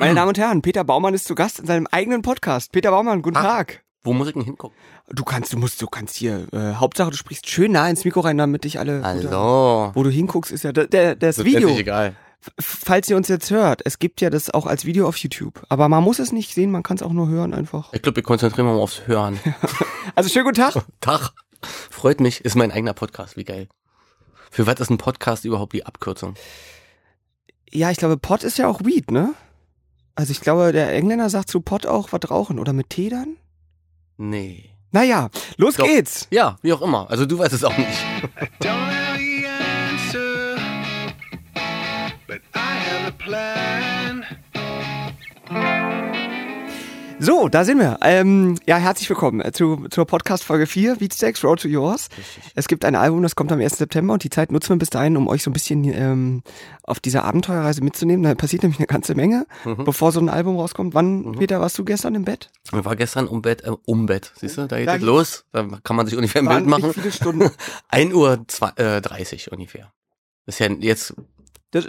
Meine Damen und Herren, Peter Baumann ist zu Gast in seinem eigenen Podcast. Peter Baumann, guten Tag. Wo muss ich denn hingucken? Du kannst hier, Hauptsache du sprichst schön nah ins Mikro rein, damit dich alle... Hallo. Wo du hinguckst, ist ja das Video. Das ist egal. Falls ihr uns jetzt hört, es gibt ja das auch als Video auf YouTube. Aber man muss es nicht sehen, man kann es auch nur hören einfach. Ich glaube, wir konzentrieren uns aufs Hören. Also schönen guten Tag. Tag. Freut mich, ist mein eigener Podcast, wie geil. Für was ist ein Podcast überhaupt die Abkürzung? Ja, ich glaube, Pod ist ja auch Weed, ne? Also ich glaube, der Engländer sagt zu Pot auch was rauchen oder mit Tee dann? Nee. Naja, los geht's. Ja, wie auch immer. Also du weißt es auch nicht. So, da sind wir. Ja, herzlich willkommen zur Podcast-Folge 4, Beatsteaks, Road to Yours. Richtig. Es gibt ein Album, das kommt am 1. September und die Zeit nutzen wir bis dahin, um euch so ein bisschen auf dieser Abenteuerreise mitzunehmen. Da passiert nämlich eine ganze Menge, bevor so ein Album rauskommt. Wann, Peter, warst du gestern im Bett? Ich war gestern um Bett. Siehst du, da geht es los. Da kann man sich ungefähr ein Bild machen. Nicht viele Stunden. 1:30 Uhr ungefähr. Das ist ja jetzt...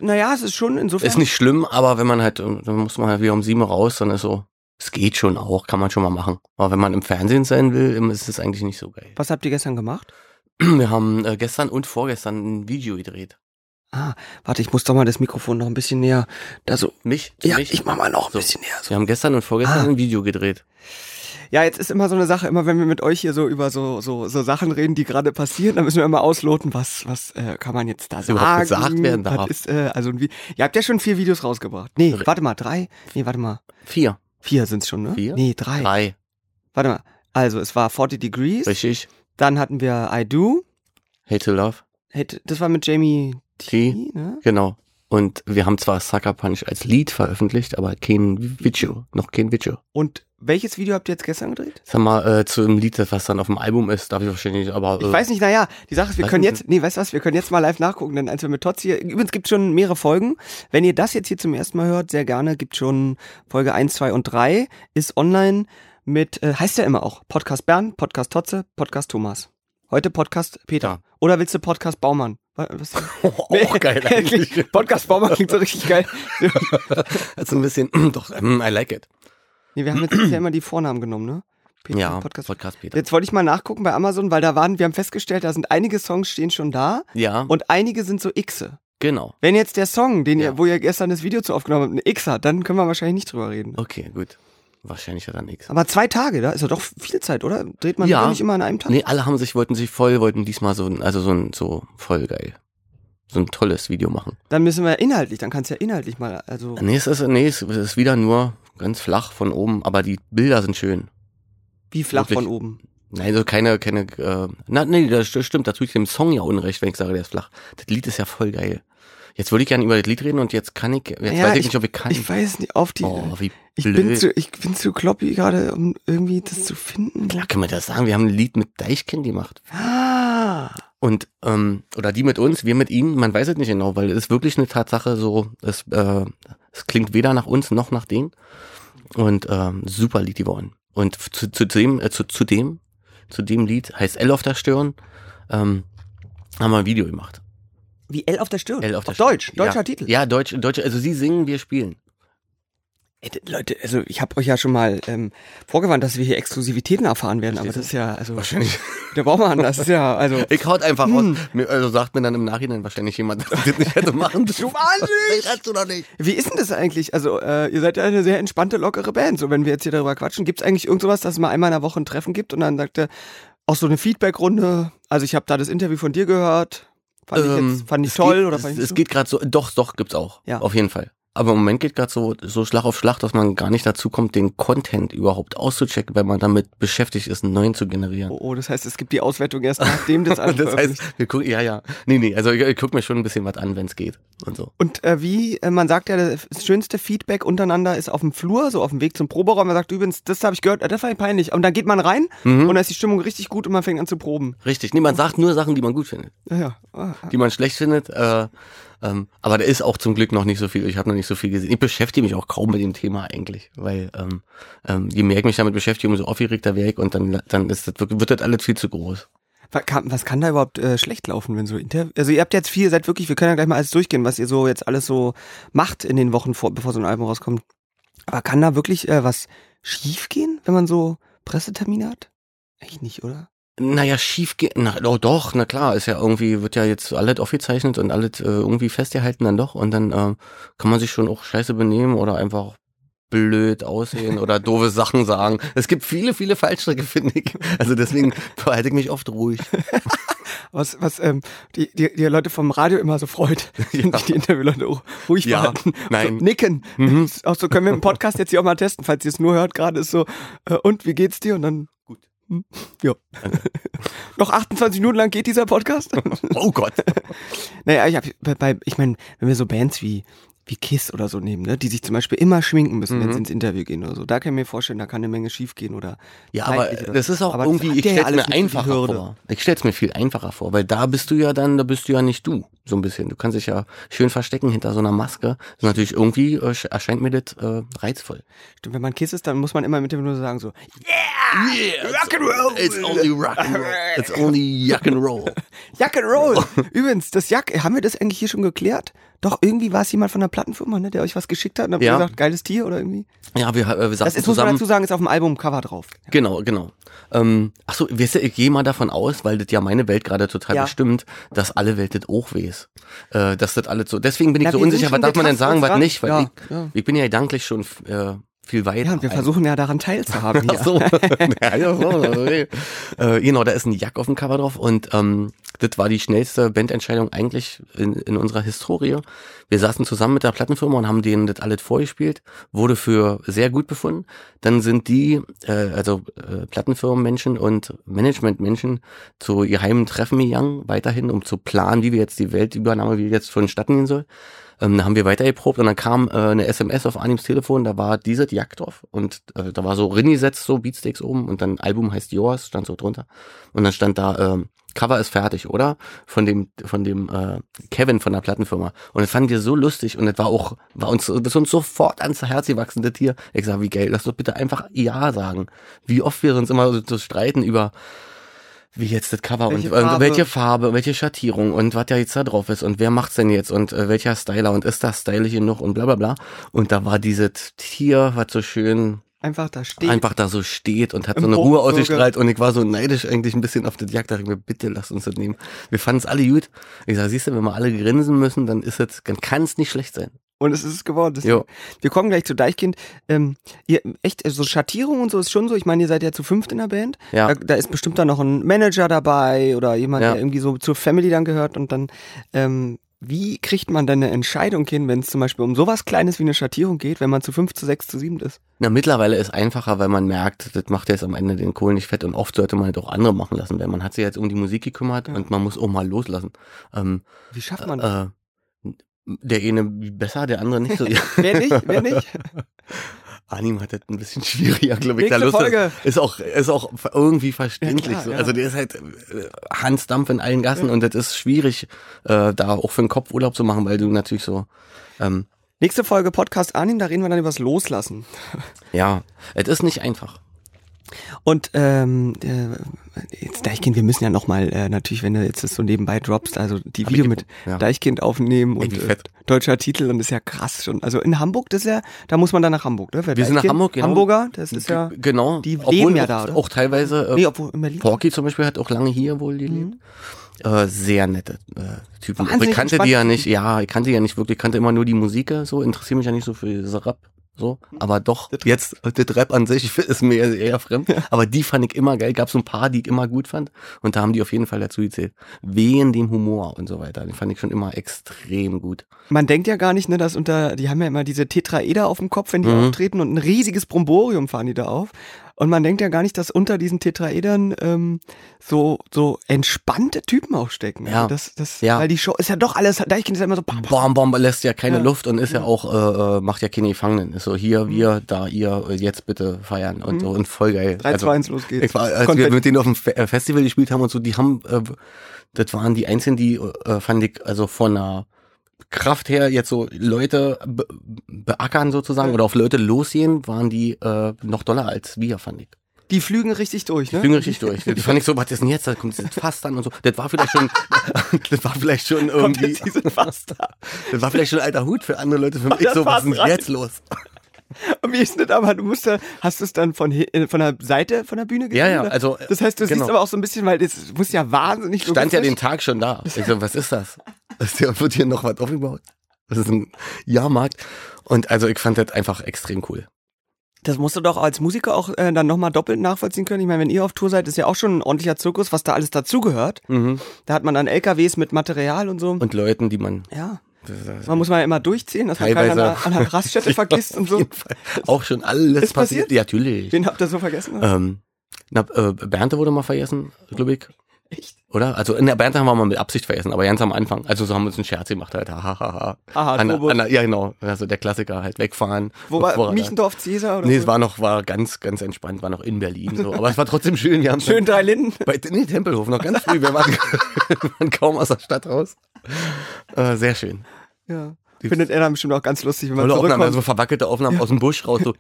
Naja, es ist schon insofern... Ist nicht schlimm, aber wenn man halt... Dann muss man halt wieder um 7 Uhr raus, dann ist so... Es geht schon auch, kann man schon mal machen. Aber wenn man im Fernsehen sein will, ist es eigentlich nicht so geil. Was habt ihr gestern gemacht? Wir haben gestern und vorgestern ein Video gedreht. Ah, warte, ich muss doch mal das Mikrofon noch ein bisschen näher. Da so. Mich? Ja, ich mach mal noch ein bisschen näher. So. Wir haben gestern und vorgestern ein Video gedreht. Ja, jetzt ist immer so eine Sache, immer wenn wir mit euch hier so über so Sachen reden, die gerade passieren, dann müssen wir immer ausloten, was kann man jetzt da sagen. Gesagt werden darf. Ist, also ihr habt ja schon 4 Videos rausgebracht. Nee, warte mal, 3? Nee, warte mal. 4. 4 sind's schon, ne? 4? Nee, 3. 3. Warte mal. Also, es war 40 Degrees. Richtig. Dann hatten wir I Do. Hate to Love. Das war mit Jamie T, ne? Genau. Und wir haben zwar Sucker Punch als Lied veröffentlicht, aber kein Video. Noch kein Video. Und welches Video habt ihr jetzt gestern gedreht? Sag mal, zu dem Lied, was dann auf dem Album ist, darf ich wahrscheinlich nicht, aber... Ich weiß nicht, naja, die Sache ist, wir können jetzt mal live nachgucken, denn als wir mit Tots hier... Übrigens gibt es schon mehrere Folgen. Wenn ihr das jetzt hier zum ersten Mal hört, sehr gerne, gibt schon Folge 1, 2 und 3, ist online mit, heißt ja immer auch, Podcast Bern, Podcast Totze, Podcast Thomas. Heute Podcast Peter. Ja. Oder willst du Podcast Baumann? Was? Auch geil eigentlich. Podcast Baumann klingt so richtig geil. Also ein bisschen, doch, I like it. Nee, wir haben jetzt ja immer die Vornamen genommen, ne? Peter, ja, Podcast Peter. Jetzt wollte ich mal nachgucken bei Amazon, weil wir haben festgestellt, da sind einige Songs stehen schon da. Ja. Und einige sind so Xe. Genau. Wenn jetzt der Song, wo ihr gestern das Video zu aufgenommen habt, ein X hat, dann können wir wahrscheinlich nicht drüber reden. Okay, gut. Wahrscheinlich hat er nichts. Aber 2 Tage, da ist ja doch viel Zeit, oder? Dreht man nicht immer an einem Tag? Nee, alle wollten diesmal so voll geil. So ein tolles Video machen. Dann kannst du ja inhaltlich mal, also. Nee, es ist wieder nur ganz flach von oben, aber die Bilder sind schön. Wie flach wirklich, von oben? Nein, so keine, das stimmt, da tue ich dem Song ja unrecht, wenn ich sage, der ist flach. Das Lied ist ja voll geil. Jetzt würde ich gerne über das Lied reden und jetzt weiß ich nicht, ob ich kann. Ich weiß nicht, ich bin zu kloppy gerade, um irgendwie das zu finden. Klar kann man das sagen, wir haben ein Lied mit Deichkind gemacht. Ah. Und, oder die mit uns, wir mit ihnen, man weiß es nicht genau, weil es ist wirklich eine Tatsache so, es klingt weder nach uns noch nach denen. Und, super Lied geworden. Und zu dem Lied heißt L auf der Stirn, haben wir ein Video gemacht. Wie L auf der Stirn? L auf der Stirn. Deutsch, deutscher Titel. Ja, Deutsch, also sie singen, wir spielen. Leute, also ich habe euch ja schon mal vorgewarnt, dass wir hier Exklusivitäten erfahren werden, aber das ist ja, also wahrscheinlich, da braucht man das, ist ja, also. Ich haut einfach raus, also sagt mir dann im Nachhinein wahrscheinlich jemand, dass ich das nicht hätte machen dürfen. Du wahnsinnig! Das hast du doch nicht! Wie ist denn das eigentlich? Also ihr seid ja eine sehr entspannte, lockere Band, so wenn wir jetzt hier darüber quatschen, gibt's eigentlich irgend sowas, dass es mal einmal in der Woche ein Treffen gibt und dann sagt er, auch so eine Feedback-Runde, also ich habe da das Interview von dir gehört, fand ich toll, oder fand ich nicht so? Geht gerade so, doch, gibt's auch, ja. Auf jeden Fall. Aber im Moment geht gerade so Schlag auf Schlag, dass man gar nicht dazu kommt, den Content überhaupt auszuchecken, wenn man damit beschäftigt ist, einen neuen zu generieren. Oh, das heißt, es gibt die Auswertung erst nachdem das anfängt. Das heißt, wir gucken, ja. Nee, also ich gucke mir schon ein bisschen was an, wenn es geht und so. Und man sagt ja, das schönste Feedback untereinander ist auf dem Flur, so auf dem Weg zum Proberaum. Man sagt übrigens, das habe ich gehört, das war peinlich. Und dann geht man rein und dann ist die Stimmung richtig gut und man fängt an zu proben. Richtig, man sagt nur Sachen, die man gut findet. Ja. Die man schlecht findet, aber da ist auch zum Glück noch nicht so viel, ich habe noch nicht so viel gesehen. Ich beschäftige mich auch kaum mit dem Thema eigentlich, weil je mehr ich mich damit beschäftige, umso aufgeregter werde ich und dann wird das alles viel zu groß. Was kann da überhaupt schlecht laufen, wenn so Also ihr habt jetzt viel, seid wirklich, wir können ja gleich mal alles durchgehen, was ihr so jetzt alles so macht in den Wochen, bevor so ein Album rauskommt. Aber kann da wirklich was schief gehen, wenn man so Pressetermine hat? Eigentlich nicht, oder? Naja, schief geht, doch, na klar, ist ja irgendwie, wird ja jetzt alles aufgezeichnet und alles irgendwie festgehalten dann doch und dann kann man sich schon auch scheiße benehmen oder einfach blöd aussehen oder doofe Sachen sagen. Es gibt viele, viele Fallstricke, finde ich. Also deswegen verhalte ich mich oft ruhig. Was die Leute vom Radio immer so freut, die Interviewleute auch ruhig behalten. Nein. So, nicken. Mhm. Auch so können wir im Podcast jetzt hier auch mal testen, falls ihr es nur hört gerade, ist so, und wie geht's dir? Und dann, gut. Ja. Noch 28 Minuten lang geht dieser Podcast. Oh Gott. Naja, ich meine, wenn wir so Bands wie Kiss oder so nehmen, ne? Die sich zum Beispiel immer schminken müssen, wenn sie ins Interview gehen oder so. Da kann ich mir vorstellen, da kann eine Menge schief gehen oder... Ja, aber das ist auch irgendwie, ich stell's mir einfacher vor. Ich stell's mir viel einfacher vor, weil da bist du ja nicht du, so ein bisschen. Du kannst dich ja schön verstecken hinter so einer Maske. Das ist natürlich irgendwie, erscheint mir das reizvoll. Stimmt, wenn man Kiss ist, dann muss man immer mit dem nur sagen so, yeah, Rock'n'Roll! It's only Rock'n'Roll. It's only Yuck'n'Roll. Yuck'n'Roll! Übrigens, das Yuck, haben wir das eigentlich hier schon geklärt? Doch, irgendwie war es jemand von der Plattenfirma, ne, der euch was geschickt hat und habt gesagt, geiles Tier oder irgendwie? Ja, wir sagten zusammen. Das muss man dazu sagen, ist auf dem Albumcover drauf. Ja. Genau. Achso, weißt du, ich gehe mal davon aus, weil das ja meine Welt gerade total bestimmt, dass alle Welt das auch weiß. Dass das alles so, deswegen bin ich so unsicher, was darf man denn sagen, was nicht, weil ich bin ja gedanklich schon viel weiter. Ja, und wir versuchen ja daran teilzuhaben. Ach so. Genau, da ist ein Jack auf dem Cover drauf und das war die schnellste Bandentscheidung eigentlich in unserer Historie. Wir saßen zusammen mit der Plattenfirma und haben denen das alles vorgespielt, wurde für sehr gut befunden. Dann sind die, Plattenfirmenmenschen und Managementmenschen zu geheimen Treffen gegangen, weiterhin, um zu planen, wie wir jetzt die Weltübernahme, wie jetzt vonstatten gehen soll. Da haben wir weitergeprobt und dann kam eine SMS auf Anims Telefon, da war dieses Jack drauf und da war so Rinni-Sets, so Beatsteaks oben und dann Album heißt Yours, stand so drunter und dann stand da, Cover ist fertig, oder? Von dem Kevin von der Plattenfirma. Und das fanden wir so lustig und das war uns sofort ans Herz gewachsen, das hier. Ich sag, wie geil, lass doch bitte einfach Ja sagen. Wie oft wir uns immer so streiten über wie jetzt das Cover welche und welche Farbe, welche Schattierung und was ja jetzt da drauf ist und wer macht's denn jetzt und welcher Styler und ist das stylisch genug und bla bla bla. Und da war dieses Tier, was so schön einfach da so steht und hat so eine Ruhe ausgestrahlt und ich war so neidisch eigentlich ein bisschen auf das Jagd, da dachte ich mir, bitte lasst uns das nehmen. Wir fanden es alle gut. Ich sage, siehst du, wenn wir alle grinsen müssen, dann kann es nicht schlecht sein. Und es ist es geworden. Wir kommen gleich zu Deichkind. Ihr echt, so Schattierung und so ist schon so. Ich meine, ihr seid ja zu fünft in der Band. Ja. Da ist bestimmt dann noch ein Manager dabei oder jemand, der irgendwie so zur Family dann gehört und dann, wie kriegt man denn eine Entscheidung hin, wenn es zum Beispiel um sowas Kleines wie eine Schattierung geht, wenn man zu 5, zu 6, zu 7 ist? Na, mittlerweile ist einfacher, weil man merkt, das macht jetzt am Ende den Kohl nicht fett und oft sollte man das auch andere machen lassen, weil man hat sich jetzt um die Musik gekümmert und man muss auch mal loslassen. Wie schafft man das? Der eine besser, der andere nicht so. Wer nicht? Anim hat das ein bisschen schwieriger, glaube ich. Nächste Folge. Ist auch irgendwie verständlich. Ja, klar, so. Ja. Also der ist halt Hans Dampf in allen Gassen und das ist schwierig, da auch für den Kopf Urlaub zu machen, weil du natürlich so... Nächste Folge Podcast Anim, da reden wir dann über das Loslassen. Ja, es ist nicht einfach. Und jetzt Deichkind, wir müssen ja nochmal, natürlich, wenn du jetzt das so nebenbei droppst, also die Video mit Deichkind aufnehmen und deutscher Titel, dann ist ja krass schon. Also in Hamburg, das ist ja, da muss man dann nach Hamburg, ne? Wir sind nach Hamburg, genau. Hamburger, das ist ja, genau. Die leben ja da, oder? Auch teilweise, Porky zum Beispiel hat auch lange hier wohl gelebt. Sehr nette Typen. Wahnsinnig ich kannte die ja nicht, ja, ich kannte die ja nicht wirklich, ich kannte immer nur die Musik, so, interessiere mich ja nicht so für Rap. So, aber doch, jetzt, das Rap an sich ist mir eher fremd, aber die fand ich immer geil, gab so ein paar, die ich immer gut fand und da haben die auf jeden Fall dazu gezählt, wegen dem Humor und so weiter, den fand ich schon immer extrem gut. Man denkt ja gar nicht, ne, dass die haben ja immer diese Tetraeder auf dem Kopf, wenn die auftreten und ein riesiges Bromborium fahren die da auf. Und man denkt ja gar nicht, dass unter diesen Tetraedern so entspannte Typen auch stecken. Ja. Also weil die Show ist ja doch alles, Deichkind ist ja immer so... Bam, lässt ja keine Luft und ist ja auch, macht ja keine Gefangenen. Ist so, hier, wir, da, ihr, jetzt bitte feiern und so und voll geil. 3, 2, 1, los geht's. Als wir mit denen auf dem Festival gespielt haben und so, die haben, das waren die Einzigen, die fand ich, also von einer Kraft her jetzt so Leute beackern sozusagen oder auf Leute losgehen, waren die noch doller als wir, fand ich. Die flügen richtig durch, ne? Die fand ich so, was ist denn jetzt? Da kommt dieses Fass dann und so. Das war vielleicht schon irgendwie... Das war vielleicht schon alter Hut für andere Leute. Für mich so, was ist denn jetzt los? Und wie ist das aber? Du musst da, hast du es dann von der Seite von der Bühne gesehen? Ja, ja, also. Das heißt, du siehst aber auch so ein bisschen, weil das muss ja wahnsinnig. Stand ja den Tag schon da. Ich so, was ist das? Wird hier noch was aufgebaut? Das ist ein Jahrmarkt. Und also ich fand das einfach extrem cool. Das musst du doch als Musiker auch dann nochmal doppelt nachvollziehen können. Ich meine, wenn ihr auf Tour seid, ist ja auch schon ein ordentlicher Zirkus, was da alles dazugehört. Mhm. Da hat man dann LKWs mit Material und so. Und Leuten, die man... Ja. Man muss mal immer durchziehen, dass man keinen an der Raststätte vergisst und so. Auch schon alles ist passiert. Ja, natürlich. Wen habt ihr so vergessen? Bernte wurde mal vergessen, glaube ich. Echt? Oder? Also in der Bernte haben wir mal mit Absicht vergessen, aber ganz am Anfang. Also so haben wir uns einen Scherz gemacht halt. Hahaha. Ja, genau. Also der Klassiker halt, wegfahren. Wo war Michendorf, Cäsar oder? Nee, so? Es war ganz entspannt, war noch in Berlin so. Aber es war trotzdem schön. Wir haben schön drei Linden. Tempelhof, noch ganz früh. Wir waren kaum aus der Stadt raus. Sehr schön. Ja. Findet er dann bestimmt auch ganz lustig, wenn man zurückkommt. Aufnahmen, also verwackelte Aufnahmen aus dem Busch raus, so. Und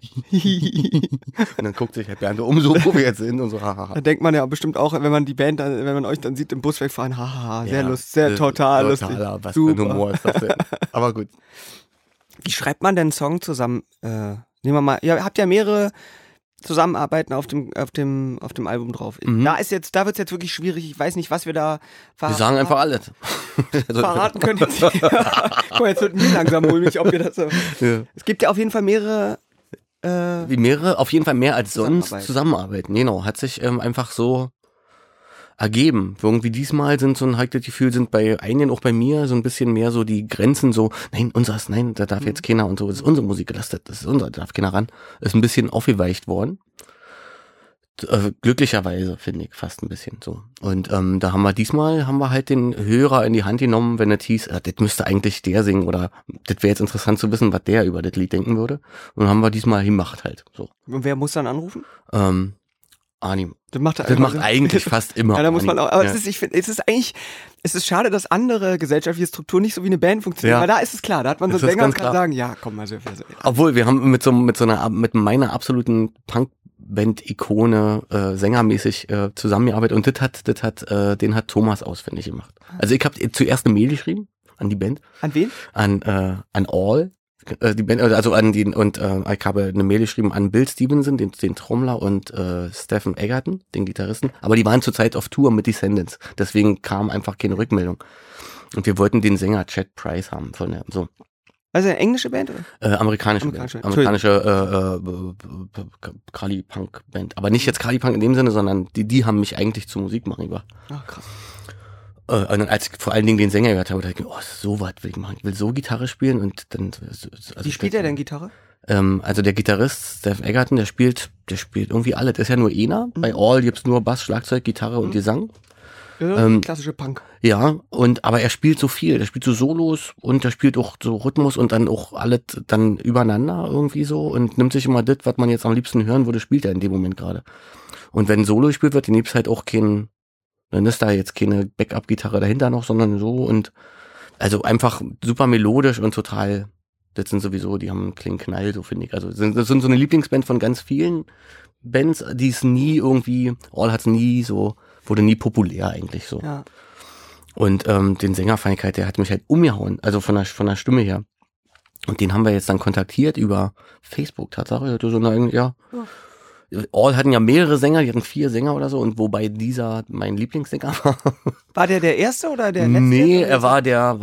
dann guckt sich halt Bernd um, so, wo wir jetzt sind und so, hahaha. Da denkt man ja bestimmt auch, wenn man die Band, wenn man euch dann sieht, im Bus wegfahren, hahaha, sehr lustig, sehr total lustig. Was für ein Humor ist das denn? Aber gut. Wie schreibt man denn einen Song zusammen? Nehmen wir mal, ihr habt ja mehrere Zusammenarbeiten auf dem Album drauf. Mhm. Da wird's jetzt wirklich schwierig. Ich weiß nicht, was wir da verraten. Wir sagen einfach alles. Verraten können jetzt. Komm, jetzt wird mir langsam mulmig, ob wir das. Ja. Es gibt ja auf jeden Fall mehrere. Auf jeden Fall mehr als sonst Zusammenarbeiten. Genau, hat sich einfach so ergeben. Irgendwie diesmal sind so ein heikles Gefühl, sind bei einigen, auch bei mir, so ein bisschen mehr so die Grenzen so, nein, da darf jetzt keiner und so, das ist unsere Musik, das ist unser, da darf keiner ran. Ist ein bisschen aufgeweicht worden. Glücklicherweise, finde ich, fast ein bisschen so. Und da haben wir halt den Hörer in die Hand genommen, wenn es hieß, das müsste eigentlich der singen oder das wäre jetzt interessant zu wissen, was der über das Lied denken würde. Und haben wir diesmal gemacht halt so. Und wer muss dann anrufen? Arnim. Das macht eigentlich fast immer. Ja, da muss man auch. Aber es ist schade, dass andere gesellschaftliche Strukturen nicht so wie eine Band funktionieren. Ja. Weil da ist es klar, da hat man so einen Sänger und kann sagen, ja, komm mal so. Obwohl wir haben mit meiner absoluten Punkband-Ikone sängermäßig zusammengearbeitet und den hat Thomas ausfindig gemacht. Also ich habe zuerst eine Mail geschrieben an die Band. An wen? An All. Die Band, also an den, und ich habe eine Mail geschrieben an Bill Stevenson, den Trommler, und Stephen Egerton, den Gitarristen, aber die waren zurzeit auf Tour mit Descendants, deswegen kam einfach keine Rückmeldung. Und wir wollten den Sänger Chad Price haben von der, so. Also eine englische Band, oder? Amerikanische Kali-Punk-Band, aber nicht jetzt Kali-Punk in dem Sinne, sondern die haben mich eigentlich zur Musik machen über. Ach, krass. Und als ich vor allen Dingen den Sänger gehört habe, dachte ich, so was will ich machen. Ich will so Gitarre spielen und dann... Also wie spielt er denn Gitarre? Also der Gitarrist, Stephen Egerton, der spielt irgendwie alles. Das ist ja nur einer. Mhm. Bei All gibt's nur Bass, Schlagzeug, Gitarre und Gesang. Ja, klassische Punk. Ja, aber er spielt so viel. Der spielt so Solos und der spielt auch so Rhythmus und dann auch alles dann übereinander irgendwie so und nimmt sich immer das, was man jetzt am liebsten hören würde, spielt er in dem Moment gerade. Und wenn Solo gespielt wird, dann gibt's halt auch keinen... Dann ist da jetzt keine Backup-Gitarre dahinter noch, sondern so und also einfach super melodisch und total, das sind sowieso, die haben einen kleinen Knall, so finde ich. Also das sind so eine Lieblingsband von ganz vielen Bands, die es nie irgendwie, All hat's nie so, wurde nie populär eigentlich so. Ja. Und den Sänger fand ich halt, der hat mich halt umgehauen, also von der Stimme her. Und den haben wir jetzt dann kontaktiert über Facebook, Tatsache, so eine, ja. All hatten ja mehrere Sänger, die hatten 4 Sänger oder so und wobei dieser mein Lieblingssänger war. War der erste oder der letzte? Nee, war der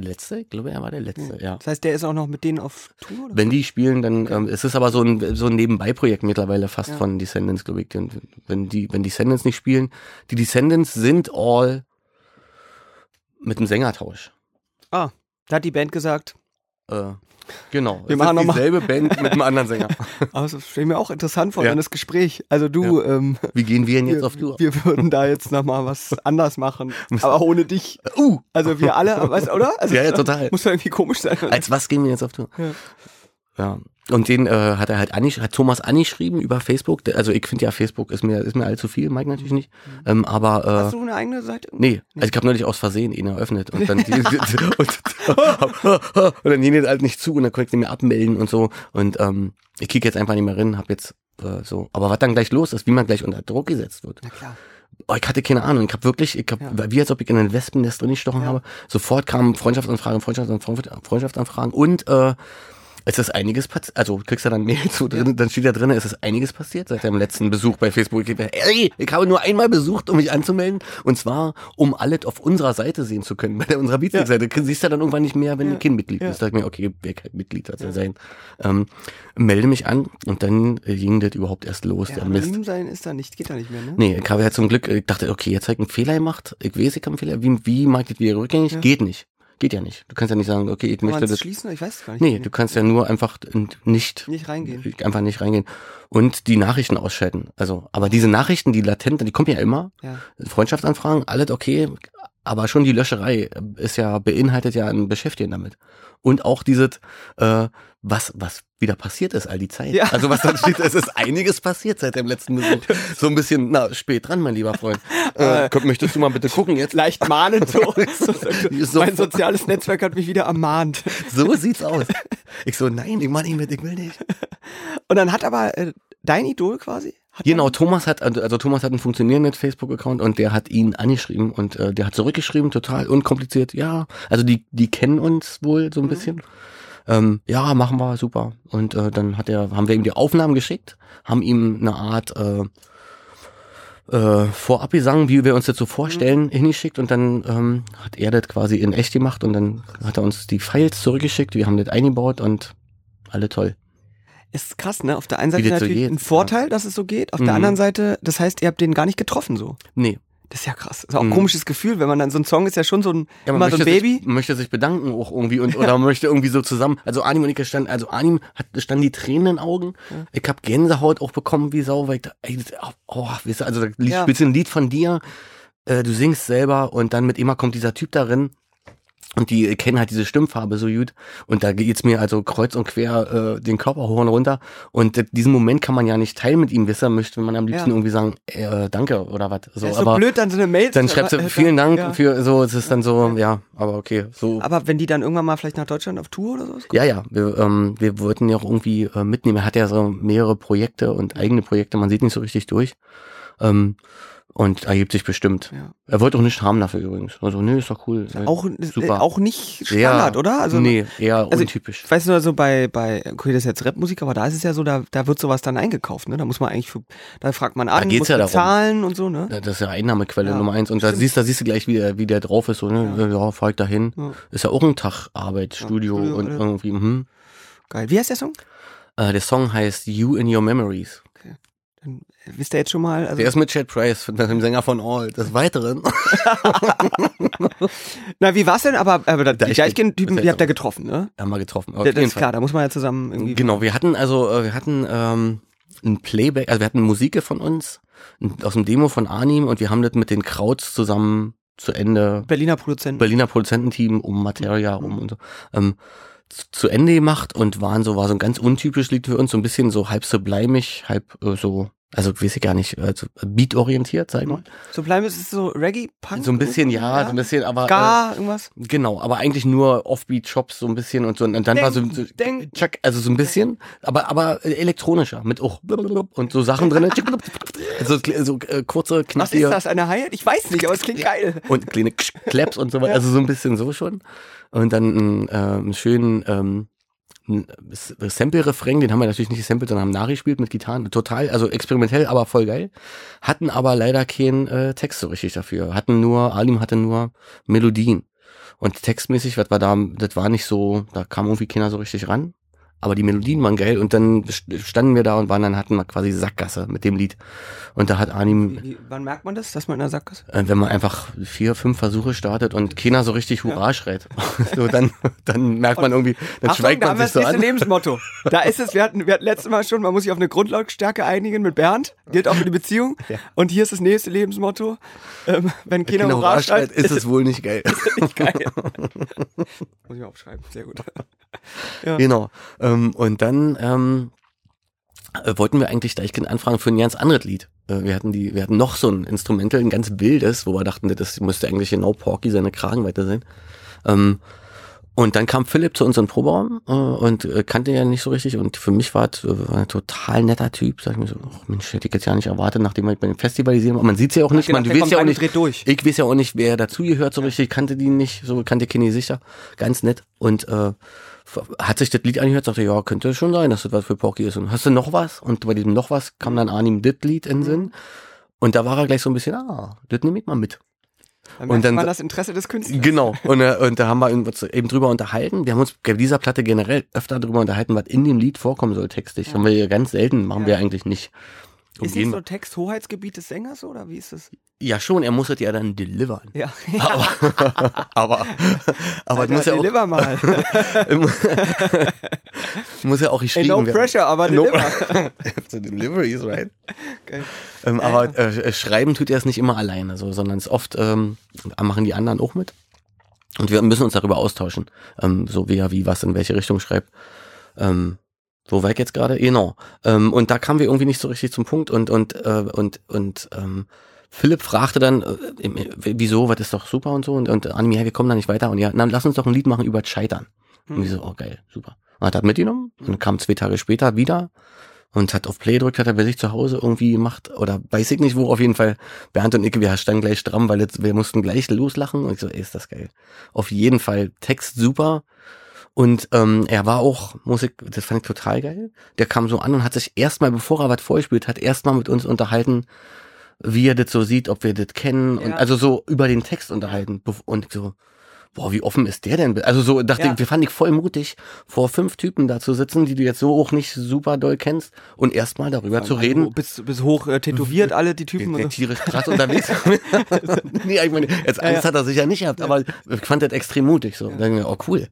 letzte? Ich glaube, er war der letzte, ja. Das heißt, der ist auch noch mit denen auf Tour? Oder? Wenn die spielen, dann, okay. Es ist aber so ein Nebenbei-Projekt mittlerweile fast von Descendants, glaube ich. Wenn Descendants nicht spielen, die Descendants sind All mit einem Sängertausch. Ah, da hat die Band gesagt... Genau, wir machen dieselbe Band mit einem anderen Sänger. Aber das stelle ich mir auch interessant vor, dann das Gespräch. Also wie gehen wir denn jetzt auf Tour? Wir würden da jetzt nochmal was anders machen, aber ohne dich. Also wir alle, weißt du, oder? Also ja, total. Muss ja irgendwie komisch sein. Als was gehen wir jetzt auf Tour? Ja. Und den hat er halt hat Thomas angeschrieben über Facebook. Also ich finde ja, Facebook ist mir allzu viel, Mike natürlich nicht. Aber hast du eine eigene Seite? Nee. Also ich habe neulich aus Versehen ihn eröffnet und dann und dann gehen jetzt halt nicht zu und dann konnte ich den mir abmelden und so. Und ich kicke jetzt einfach nicht mehr rein, hab jetzt so. Aber was dann gleich los ist, wie man gleich unter Druck gesetzt wird. Na klar. Oh, ich hatte keine Ahnung, wie als ob ich in ein Wespennest drin gestochen habe. Sofort kamen Freundschaftsanfragen und Es ist einiges passiert, also kriegst du da dann Mail zu drin, dann steht da drin, es ist einiges passiert seit deinem letzten Besuch bei Facebook. Ey, ich habe nur einmal besucht, um mich anzumelden, und zwar, um alles auf unserer Seite sehen zu können, bei unserer Beatsteaks-Seite. Ja. Siehst du dann irgendwann nicht mehr, wenn du kein Mitglied bist. Da sag ich mir, okay, wer kann Mitglied sein? Melde mich an, und dann ging das überhaupt erst los, der Mist. Anonym sein ist da nicht, geht da nicht mehr, ne? Nee, ich habe ja zum Glück, ich dachte, okay, jetzt habe ich einen Fehler gemacht, ich weiß, ich habe einen Fehler, wie mag ich das wieder rückgängig? Ja. Geht nicht. Geht ja nicht. Du kannst ja nicht sagen, okay, ich möchte das schließen, ich weiß es gar nicht. Nee, du kannst ja nur einfach nicht reingehen. Einfach nicht reingehen. Und die Nachrichten ausschalten. Also, aber diese Nachrichten, die latenten, die kommen ja immer. Ja. Freundschaftsanfragen, alles okay. Aber schon die Löscherei ist ja, beinhaltet ja ein Beschäftigen damit. Und auch dieses, was wieder passiert ist all die Zeit. Ja. Also was da steht, es ist einiges passiert seit dem letzten Besuch. So ein bisschen, spät dran, mein lieber Freund. Möchtest du mal bitte gucken jetzt? Leicht mahnend so. Mein soziales Netzwerk hat mich wieder ermahnt. So sieht's aus. Ich so, nein, ich mach nicht mit, ich will nicht. Und dann hat aber dein Idol quasi? Genau, Thomas hat einen funktionierenden Facebook-Account, und der hat ihn angeschrieben, und der hat zurückgeschrieben, total unkompliziert, also die kennen uns wohl so ein bisschen. Machen wir, super. Und dann haben wir ihm die Aufnahmen geschickt, haben ihm eine Art Vorabgesang, wie wir uns das so vorstellen, hingeschickt, und dann hat er das quasi in echt gemacht, und dann hat er uns die Files zurückgeschickt, wir haben das eingebaut und alle toll. Ist krass, ne? Auf der einen Seite natürlich ein Vorteil, dass es so geht. Auf der anderen Seite, das heißt, ihr habt den gar nicht getroffen so. Nee. Das ist ja krass. Das ist auch ein komisches Gefühl, wenn man dann so ein Song ist, ja schon so ein, immer so ein Baby. Man möchte sich bedanken auch irgendwie oder möchte irgendwie so zusammen. Also Arnim und ich standen die Tränen in den Augen. Ja. Ich habe Gänsehaut auch bekommen wie Sau, weil ich weißt du, also da spielst du ein Lied von dir, du singst selber, und dann mit immer kommt dieser Typ darin. Und die kennen halt diese Stimmfarbe so gut. Und da geht's mir also kreuz und quer den Körper hoch und runter. Und diesen Moment kann man ja nicht teilen mit ihm. Wissen möchte man am liebsten irgendwie sagen, danke oder was. So, ist aber so blöd, dann so eine Mail. Dann schreibst du, vielen Dank für so, es ist dann so, aber okay. So. Aber wenn die dann irgendwann mal vielleicht nach Deutschland auf Tour oder so ist? Ja, wir wollten ja auch irgendwie mitnehmen. Er hat ja so mehrere Projekte und eigene Projekte, man sieht nicht so richtig durch. Und ergibt sich bestimmt. Ja. Er wollte auch nicht haben dafür übrigens. Also, nee, ist doch cool. Auch, super. Auch nicht Standard, oder? Also, nee, eher untypisch. Weißt du, also okay, das ist jetzt Rapmusik, aber da ist es ja so, da wird sowas dann eingekauft, ne? Da muss man eigentlich, da fragt man an, muss bezahlen und so, ne? Das ist ja Einnahmequelle Nummer 1. Und da siehst du gleich, wie der drauf ist, so, ne? Ja, fahr ich da hin. Ja. Ist ja auch ein Tag Arbeit, Studio und irgendwie, Geil. Wie heißt der Song? Der Song heißt You in Your Memories. Okay. Dann wisst ihr jetzt schon mal. Also der ist mit Chad Price, dem Sänger von All, des Weiteren. Na, wie war's denn? Aber die Deichkind-Typen, die habt ihr getroffen, ne? Haben wir getroffen. Das ist klar, da muss man ja zusammen irgendwie. Genau, wir hatten ein Playback, also wir hatten Musik von uns, aus dem Demo von Arnim, und wir haben das mit den Krauts zusammen zu Ende. Berliner Produzententeam um Materia rum und so. Zu Ende gemacht, und war so ein ganz untypisches Lied für uns, so ein bisschen so halb sublimig, halb so, also weiß ich gar nicht, also beatorientiert, sag ich mal. Sublime ist so Reggae-Punk? So ein bisschen, so ein bisschen, aber... Gar, irgendwas? Genau, aber eigentlich nur Offbeat-Shops so ein bisschen und so, und dann war so ein bisschen, aber elektronischer, mit auch und so Sachen drin, so kurze, knackige... Was ist das, eine Hi-Hat? Ich weiß nicht, aber es klingt geil. Und kleine Claps und so weiter, also so ein bisschen so schon. Und dann einen schönen... Sample-Refrain, den haben wir natürlich nicht gesampelt, sondern haben nachgespielt mit Gitarren. Total, also experimentell, aber voll geil. Hatten aber leider keinen Text so richtig dafür. Arnim hatte nur Melodien. Und textmäßig, was war da, das war nicht so, da kam irgendwie keiner so richtig ran. Aber die Melodien waren geil, und dann standen wir da und hatten wir quasi Sackgasse mit dem Lied. Und da hat Arnim... Wann merkt man das, dass man in der Sackgasse... Wenn man einfach 4, 5 Versuche startet und keiner so richtig Hurra schreit. So, dann merkt man irgendwie, schweigt man sich so an. Da haben wir das nächste Lebensmotto. Da ist es, wir hatten letztes Mal schon, man muss sich auf eine Grundlautstärke einigen mit Bernd, gilt auch für die Beziehung. Ja. Und hier ist das nächste Lebensmotto. Wenn keiner Hurra schreit, ist es wohl nicht geil. Ist es nicht geil. Muss ich mal aufschreiben, sehr gut. Ja. Genau. Und dann wollten wir eigentlich Deichkind anfragen für ein ganz anderes Lied. Wir hatten noch so ein Instrumental, ein ganz wildes, wo wir dachten, das müsste eigentlich genau Porky seine Kragenweite sein. Und dann kam Philipp zu uns in den Proberaum und kannte ihn ja nicht so richtig. Und für mich war es ein total netter Typ. Sag ich mir so, Mensch, hätte ich jetzt ja nicht erwartet, nachdem ich bei dem Festivalisieren war. Man sieht es ja auch nicht. Man weiß ja auch nicht. Ich weiß ja auch nicht, wer dazugehört so richtig. Kannte die nicht, so kannte keine Gesichter. Ganz nett. Und hat sich das Lied angehört, dachte, ja, könnte schon sein, dass das was für Porky ist. Und hast du noch was? Und bei diesem noch was kam dann Arnim das Lied in den Sinn. Und da war er gleich so ein bisschen, das nehme ich mal mit. Dann war das Interesse des Künstlers. Genau. Und da haben wir uns eben drüber unterhalten. Wir haben uns bei dieser Platte generell öfter drüber unterhalten, was in dem Lied vorkommen soll textlich. Ja. Haben wir ganz selten, machen wir eigentlich nicht. Ist das so Texthoheitsgebiet des Sängers oder wie ist das? Ja schon, er muss das ja dann delivern. Ja. Aber muss ja auch... Deliver mal. Muss ja auch geschrieben werden. No pressure, aber deliver. The delivery is right. Okay. Schreiben tut er es nicht immer alleine, sondern es oft machen die anderen auch mit. Und wir müssen uns darüber austauschen. So wer wie was in welche Richtung schreibt. Wo war ich jetzt gerade? Genau. Und da kamen wir irgendwie nicht so richtig zum Punkt und Philipp fragte dann, wieso, was ist doch super und so und Anni, wir kommen da nicht weiter und ja, dann lass uns doch ein Lied machen über Scheitern. Und ich so, geil, super. Und hat das mitgenommen und kam 2 Tage später wieder und hat auf Play gedrückt, hat er bei sich zu Hause irgendwie gemacht oder weiß ich nicht wo, auf jeden Fall Bernd und ich, wir standen gleich stramm, weil jetzt, wir mussten gleich loslachen und ich so, ist das geil. Auf jeden Fall, Text super. Und er war auch, das fand ich total geil, der kam so an und hat sich erstmal, bevor er was vorgespielt hat, erstmal mit uns unterhalten, wie er das so sieht, ob wir das kennen und also so über den Text unterhalten und so, boah, wie offen ist der denn? Also so dachte ich, wir fanden ich voll mutig, vor 5 Typen da zu sitzen, die du jetzt so auch nicht super doll kennst und erstmal darüber zu reden. Bis hoch tätowiert alle die Typen. Der tierisch krass unterwegs. Nee, ich meine, jetzt Angst hat er sicher nicht gehabt, aber ich fand das extrem mutig. So, dann, cool.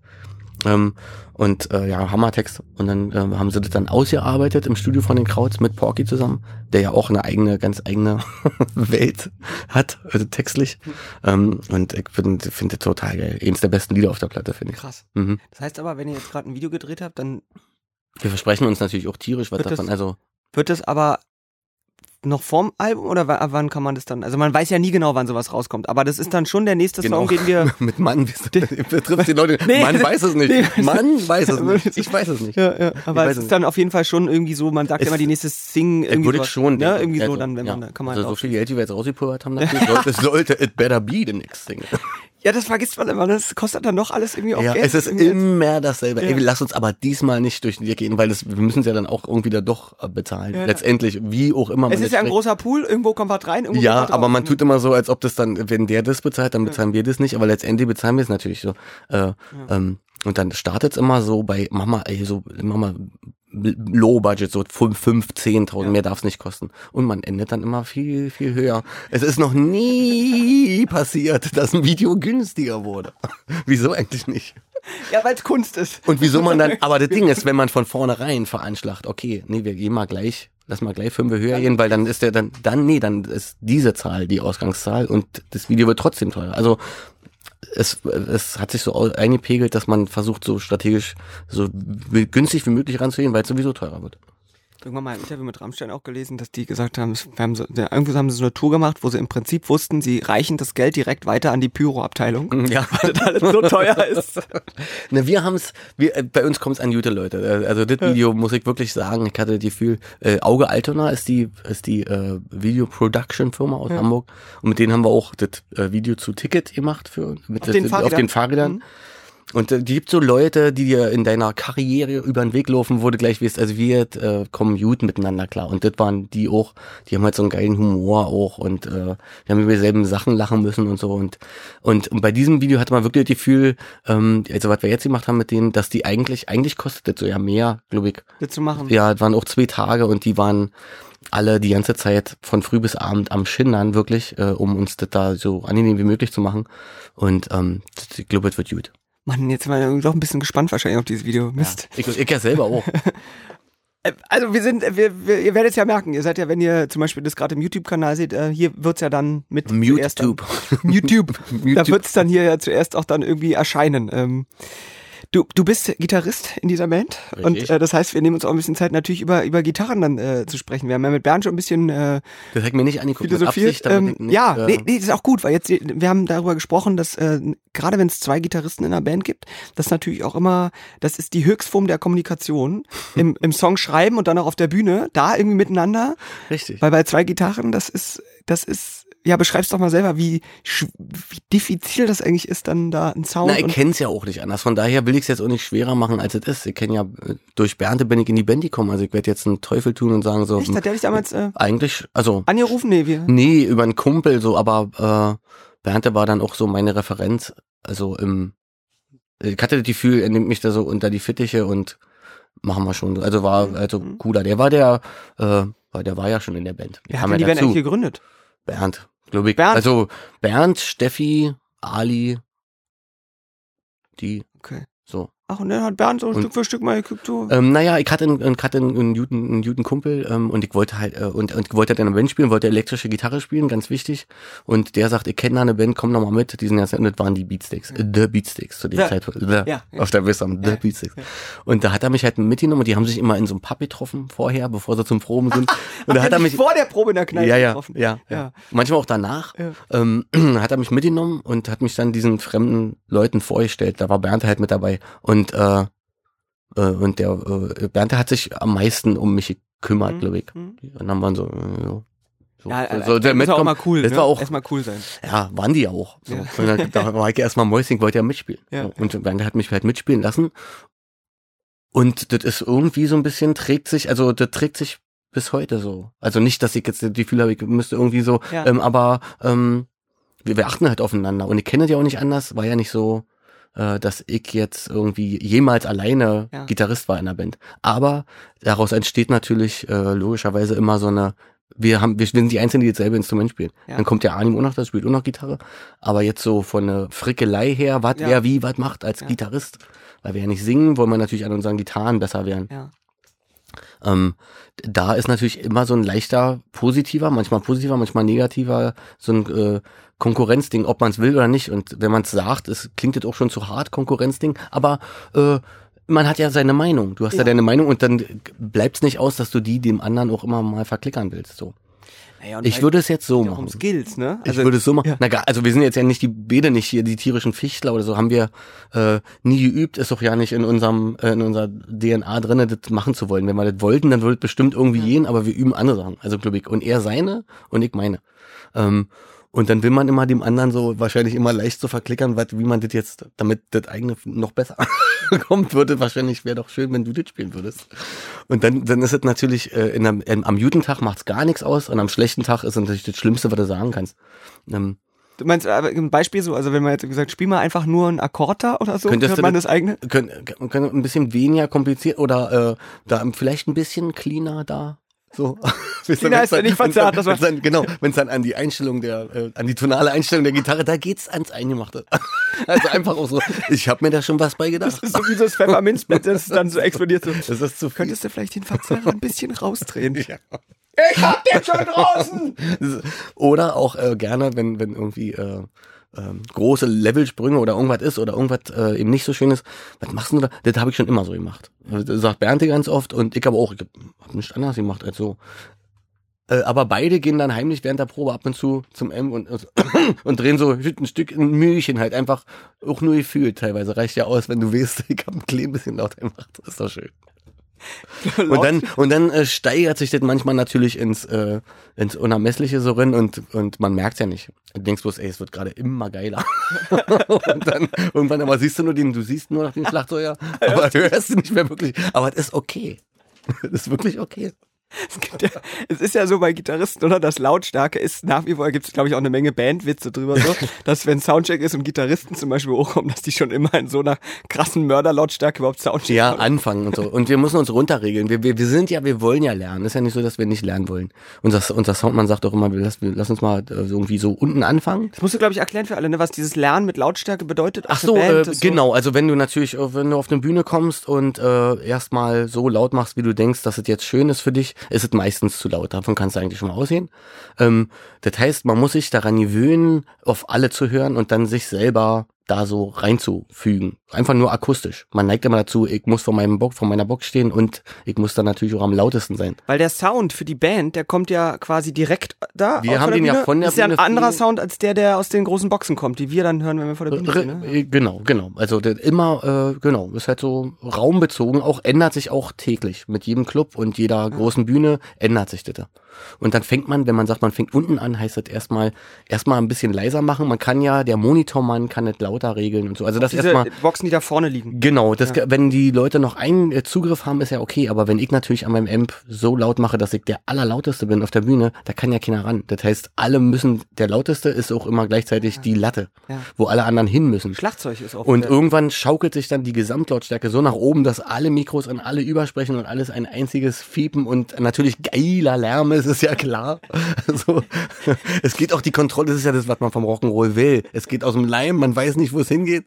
Hammertext. Und dann haben sie das dann ausgearbeitet im Studio von den Krauts mit Porky zusammen, der ja auch eine ganz eigene Welt hat, also textlich. Und ich finde das total geil. Eines der besten Lieder auf der Platte, finde ich. Krass. Mhm. Das heißt aber, wenn ihr jetzt gerade ein Video gedreht habt, dann... Wir versprechen uns natürlich auch tierisch was davon. Wird das aber noch vorm Album oder wann kann man das dann? Also man weiß ja nie genau, wann sowas rauskommt, aber das ist dann schon der nächste Song, den wir... Mit Mann betrifft die Leute. Nee, Mann weiß es nicht. Nee, Mann weiß es nicht. Ich weiß es nicht. Ja, aber es ist dann auf jeden Fall schon irgendwie so, man sagt immer die nächste Sing irgendwie würde ich schon. Ne? Irgendwie so dann, wenn man da kann man also so viel Geld, wie wir jetzt rausgepulvert haben, sollte it better be the next Single. Ja, das vergisst man immer, das kostet dann doch alles irgendwie auch Geld. Es ist immer dasselbe. Ja. Ey, lass uns aber diesmal nicht durch den Weg gehen, weil wir müssen es ja dann auch irgendwie da doch bezahlen. Ja, letztendlich, wie auch immer man es ist ja ein großer Pool, irgendwo kommt was rein, irgendwo kommt was raus. Aber man tut immer so, als ob das dann, wenn der das bezahlt, dann bezahlen wir das nicht, aber letztendlich bezahlen wir es natürlich so. Und dann startet es immer so bei, mach mal Low Budget, so 5.000, 10.000, mehr darf es nicht kosten. Und man endet dann immer viel, viel höher. Es ist noch nie passiert, dass ein Video günstiger wurde. Wieso eigentlich nicht? Ja, weil es Kunst ist. Und wieso man dann, aber das Ding ist, wenn man von vornherein veranschlagt, okay, nee, wir gehen mal gleich, lass mal gleich 5 höher gehen, weil dann ist der, dann ist diese Zahl die Ausgangszahl und das Video wird trotzdem teurer. Also, es hat sich so eingepegelt, dass man versucht, so strategisch so günstig wie möglich ranzugehen, weil es sowieso teurer wird. Irgendwann mal im Interview mit Rammstein auch gelesen, dass die gesagt haben, irgendwie haben sie so eine Tour gemacht, wo sie im Prinzip wussten, sie reichen das Geld direkt weiter an die Pyro-Abteilung, weil das alles so teuer ist. Na, bei uns kommt es an gute Leute. Also das Video muss ich wirklich sagen, ich hatte das Gefühl, Auge Altona ist die Video-Production-Firma aus Hamburg und mit denen haben wir auch das Video zu Ticket gemacht auf den Fahrrädern. Mhm. Und die gibt so Leute, die dir in deiner Karriere über den Weg laufen, wo du gleich weißt, also wir kommen gut miteinander klar. Und das waren die auch, die haben halt so einen geilen Humor auch und die haben über dieselben Sachen lachen müssen und so. Und bei diesem Video hatte man wirklich das Gefühl, was wir jetzt gemacht haben mit denen, dass die eigentlich kostet das so mehr, glaube ich. Das zu machen. Ja, das waren auch 2 Tage und die waren alle die ganze Zeit von früh bis Abend am Schindern wirklich, um uns das da so angenehm wie möglich zu machen. Und ich glaube, das wird gut. Mann, jetzt mal irgendwie doch ein bisschen gespannt wahrscheinlich auf dieses Video. Mist. Ja, ich ja selber auch. Also ihr werdet es ja merken, ihr seid ja, wenn ihr zum Beispiel das gerade im YouTube-Kanal seht, hier wird's ja dann mit YouTube. Da wird's dann hier ja zuerst auch dann irgendwie erscheinen. Du bist Gitarrist in dieser Band. Richtig. Und das heißt, wir nehmen uns auch ein bisschen Zeit, natürlich über Gitarren dann zu sprechen. Wir haben ja mit Bernd schon ein bisschen das hat mir nicht angeguckt, philosophiert. Nee, das ist auch gut, weil jetzt wir haben darüber gesprochen, dass gerade wenn es 2 Gitarristen in einer Band gibt, das natürlich auch immer, das ist die Höchstform der Kommunikation im Song schreiben und dann auch auf der Bühne, da irgendwie miteinander. Richtig. Weil bei 2 Gitarren, das ist ja, beschreib's doch mal selber, wie diffizil das eigentlich ist, dann da einen Sound. Na, ich kenn's ja auch nicht anders. Von daher will ich's jetzt auch nicht schwerer machen, als es ist. Ich kenn ja, durch Bernte bin ich in die Band gekommen. Also ich werde jetzt einen Teufel tun und sagen so. Echt? Hat der dich damals eigentlich, also angerufen? Nee, über einen Kumpel so, aber Bernte war dann auch so meine Referenz. Also ich hatte das Gefühl, er nimmt mich da so unter die Fittiche und machen wir schon. Also war cooler. Der war der war ja schon in der Band. Wer hat denn die Band eigentlich gegründet? Bernd, glaube ich. Bernd? Also Bernd, Steffi, Ali, die. Okay. So. Ach, und dann hat Bernd so Stück für Stück mal geguckt. Naja, ich hatte einen guten Kumpel und ich wollte halt ich wollte halt in einer Band spielen, wollte elektrische Gitarre spielen, ganz wichtig. Und der sagt, ich kenne da eine Band, komm noch mal mit. Diesen ganzen, das waren die Beatsteaks. Ja. The Beatsteaks zu der Zeit. Auf der Wissam, The Beatsteaks. Ja. Und da hat er mich halt mitgenommen und die haben sich immer in so einem Pub getroffen vorher, bevor sie zum Proben sind. Und da hat er mich vor der Probe in der Kneipe getroffen. Ja. Manchmal auch danach. Ja. Hat er mich mitgenommen und hat mich dann diesen fremden Leuten vorgestellt. Da war Bernd halt mit dabei. Und der Bernd hat sich am meisten um mich gekümmert, glaube ich. Dann haben wir das war auch mal cool. Das war auch erstmal cool sein. Ja, waren die ja auch. So. Ja. Und da war ich erstmal Mäuschen, wollte ja mitspielen. Ja. Und Bernd hat mich halt mitspielen lassen. Und das ist irgendwie so ein bisschen trägt sich bis heute so. Also nicht, dass ich jetzt die Gefühle habe, ich müsste irgendwie so, wir achten halt aufeinander. Und ich kenne das ja auch nicht anders, war ja nicht so, dass ich jetzt irgendwie jemals alleine Gitarrist war in der Band. Aber daraus entsteht natürlich logischerweise immer so eine, wir sind die Einzigen, die dasselbe Instrument spielen. Ja. Dann kommt der Arnim auch noch, das spielt auch noch Gitarre. Aber jetzt so von der Frickelei her, was wer wie was macht als Gitarrist. Weil wir ja nicht singen, wollen wir natürlich an unseren Gitarren besser werden. Ja. Da ist natürlich immer so ein leichter positiver, manchmal negativer, so ein Konkurrenzding, ob man es will oder nicht. Und wenn man es sagt, klingt das auch schon zu hart, Konkurrenzding, aber man hat ja seine Meinung. Du hast ja deine Meinung und dann bleibt es nicht aus, dass du die dem anderen auch immer mal verklickern willst. So. Naja, ich würde es jetzt so machen. Skills, ne? Also, ich würde es so machen. Ja. Also wir sind jetzt ja nicht die Bede, nicht hier die tierischen Fichtler oder so, haben wir nie geübt, ist doch ja nicht in unserer DNA drin, das machen zu wollen. Wenn wir das wollten, dann würde es bestimmt irgendwie gehen, aber wir üben andere Sachen. Also glaube ich, und er seine und ich meine. Und dann will man immer dem anderen so wahrscheinlich immer leicht so verklickern, wie man das jetzt, damit das eigene noch besser kommt, würde wahrscheinlich, wäre doch schön, wenn du das spielen würdest. Und dann ist es natürlich, am guten Tag macht's gar nichts aus und am schlechten Tag ist natürlich das Schlimmste, was du sagen kannst. Du meinst, aber ein Beispiel so, also wenn man jetzt gesagt, spiel mal einfach nur einen Akkord da oder so, hört man das eigene? Könnte ein bisschen weniger kompliziert oder da vielleicht ein bisschen cleaner da. So. Genau, wenn es dann an die Einstellung an die tonale Einstellung der Gitarre, da geht's ans Eingemachte. Also einfach auch so, ich habe mir da schon was bei gedacht. Das ist so wie so das Pfefferminzblatt, das dann so explodiert. So. Das ist zu viel. Könntest du vielleicht den Verzerrer ein bisschen rausdrehen? Ja. Ich hab den schon draußen! Oder auch gerne, wenn irgendwie große Levelsprünge oder irgendwas ist oder irgendwas eben nicht so schön ist. Was machst du da? Das habe ich schon immer so gemacht. Das sagt Bernte ganz oft und ich aber auch. Ich habe nichts anderes gemacht als so. Aber beide gehen dann heimlich während der Probe ab und zu zum M und drehen so ein Stück, ein Mühlchen halt einfach. Auch nur gefühlt teilweise. Reicht ja aus, wenn du weißt, ich habe ein klein bisschen laut gemacht. Das ist doch schön. Und dann steigert sich das manchmal natürlich ins Unermessliche so rein und man merkt es ja nicht. Du denkst bloß, es wird gerade immer geiler. Und dann irgendwann, aber du siehst nur nach dem Schlagzeuger, aber du hörst ihn nicht mehr wirklich. Aber es ist okay. Es ist wirklich okay. Es ist ja so bei Gitarristen, oder? Das Lautstärke ist nach wie vor, gibt es glaube ich auch eine Menge Bandwitze drüber, so, dass wenn Soundcheck ist und Gitarristen zum Beispiel hochkommen, dass die schon immer in so einer krassen Mörderlautstärke überhaupt Soundcheck haben. Ja, anfangen und so. Und wir müssen uns runterregeln. Wir wollen ja lernen. Ist ja nicht so, dass wir nicht lernen wollen. Unser Soundmann sagt auch immer, lass uns mal irgendwie so unten anfangen. Das musst du glaube ich erklären für alle, ne, was dieses Lernen mit Lautstärke bedeutet. Ach so, Band, genau. Also wenn du auf eine Bühne kommst und erstmal so laut machst, wie du denkst, dass es jetzt schön ist für dich, ist es meistens zu laut. Davon kannst du eigentlich schon mal ausgehen. Das heißt, man muss sich daran gewöhnen, auf alle zu hören und dann sich selber da so reinzufügen. Einfach nur akustisch. Man neigt immer dazu, ich muss vor meiner Box stehen und ich muss dann natürlich auch am lautesten sein. Weil der Sound für die Band, der kommt ja quasi direkt da. Wir haben den ja von der Bühne. Das ist ja ein anderer Sound als der aus den großen Boxen kommt, die wir dann hören, wenn wir vor der Bühne stehen. Ne? Genau. Also immer, ist halt so raumbezogen, auch ändert sich auch täglich. Mit jedem Club und jeder großen Bühne ändert sich das. Und dann fängt man, wenn man sagt, man fängt unten an, heißt das erstmal ein bisschen leiser machen. Man kann ja, der Monitormann kann das lauter regeln und so. Also das erstmal Boxen, die da vorne liegen. Genau, das, ja. Wenn die Leute noch einen Zugriff haben, ist ja okay, aber wenn ich natürlich an meinem Amp so laut mache, dass ich der allerlauteste bin auf der Bühne, da kann ja keiner ran. Das heißt, alle müssen, der lauteste ist auch immer gleichzeitig die Latte, wo alle anderen hin müssen. Schlagzeug ist auch. Und irgendwann schaukelt sich dann die Gesamtlautstärke so nach oben, dass alle Mikros an alle übersprechen und alles ein einziges Fiepen und natürlich geiler Lärm ist, ist ja klar. Also, es geht auch die Kontrolle, das ist ja das, was man vom Rock'n'Roll will. Es geht aus dem Leim, man weiß nicht, wo es hingeht.